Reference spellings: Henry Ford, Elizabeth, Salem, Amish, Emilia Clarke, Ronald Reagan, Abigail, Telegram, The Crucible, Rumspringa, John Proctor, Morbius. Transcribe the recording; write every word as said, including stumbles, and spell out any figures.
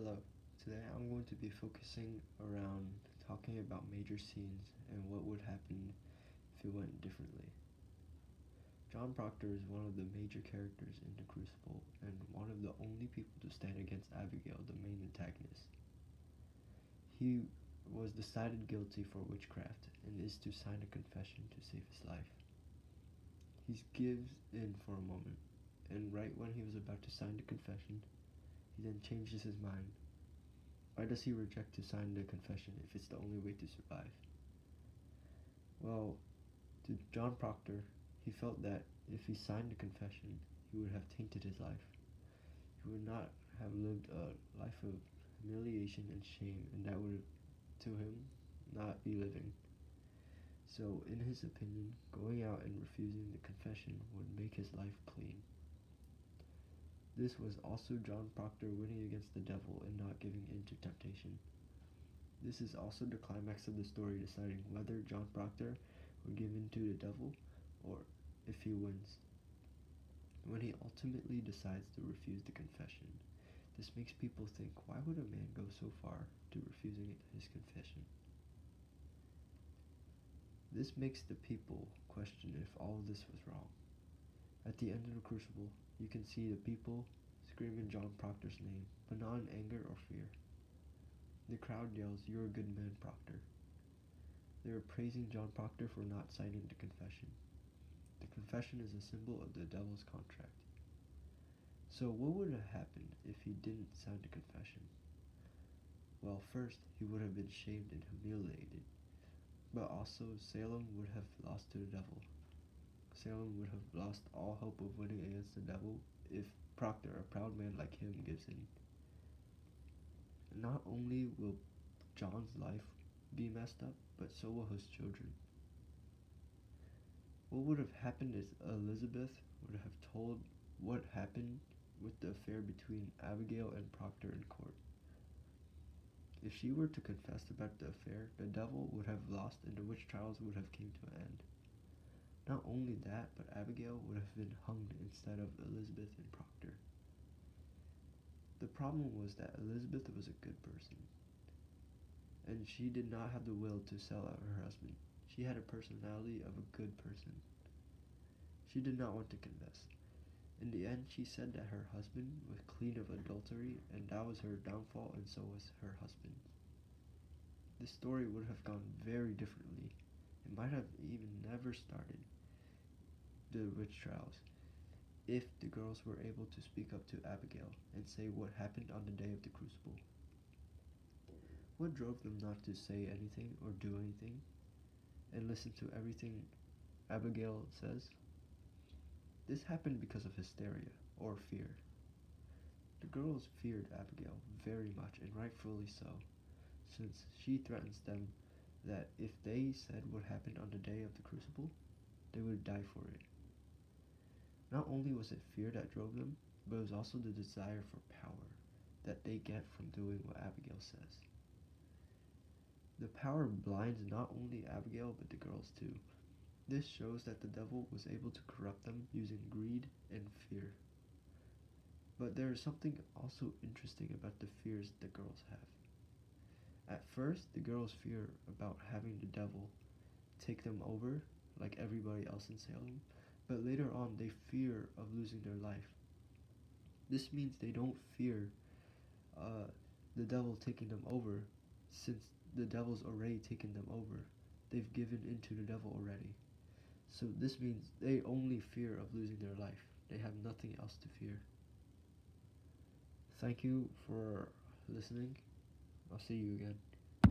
Hello, today I'm going to be focusing around talking about major scenes and what would happen if it went differently. John Proctor is one of the major characters in The Crucible and one of the only people to stand against Abigail, the main antagonist. He was decided guilty for witchcraft and is to sign a confession to save his life. He gives in for a moment, and right when he was about to sign the confession, he then changes his mind. Why does he reject to sign the confession if it's the only way to survive? Well, to John Proctor, he felt that if he signed the confession, he would have tainted his life. He would not have lived a life of humiliation and shame, and that would, to him, not be living. So, in his opinion, going out and refusing the confession would make his life clean. This was also John Proctor winning against the devil and not giving in to temptation. This is also the climax of the story, deciding whether John Proctor would give in to the devil or if he wins. When he ultimately decides to refuse the confession, this makes people think, why would a man go so far to refusing his confession? This makes the people question if all of this was wrong. At the end of The Crucible, you can see the people screaming John Proctor's name, but not in anger or fear. The crowd yells, "You're a good man, Proctor." They are praising John Proctor for not signing the confession. The confession is a symbol of the devil's contract. So what would have happened if he didn't sign the confession? Well, first, he would have been shamed and humiliated, but also Salem would have lost to the devil. Salem would have lost all hope of winning against the devil if Proctor, a proud man like him, gives in. Not only will John's life be messed up, but so will his children. What would have happened is Elizabeth would have told what happened with the affair between Abigail and Proctor in court. If she were to confess about the affair, the devil would have lost and the witch trials would have came to an end. Not only that, but Abigail would have been hung instead of Elizabeth and Proctor. The problem was that Elizabeth was a good person, and she did not have the will to sell out her husband. She had a personality of a good person. She did not want to confess. In the end, she said that her husband was clean of adultery, and that was her downfall, and so was her husband. This story would have gone very differently. It might have even never started the witch trials if the girls were able to speak up to Abigail and say what happened on the day of the Crucible. What drove them not to say anything or do anything and listen to everything Abigail says? This happened because of hysteria or fear. The girls feared Abigail very much, and rightfully so, since she threatens them that if they said what happened on the day of the Crucible, they would die for it. Not only was it fear that drove them, but it was also the desire for power that they get from doing what Abigail says. The power blinds not only Abigail, but the girls too. This shows that the devil was able to corrupt them using greed and fear. But there is something also interesting about the fears the girls have. At first, the girls fear about having the devil take them over, like everybody else in Salem, but later on they fear of losing their life. This means they don't fear uh, the devil taking them over, since the devil's already taken them over. They've given in to the devil already. So this means they only fear of losing their life. They have nothing else to fear. Thank you for listening. I'll see you again.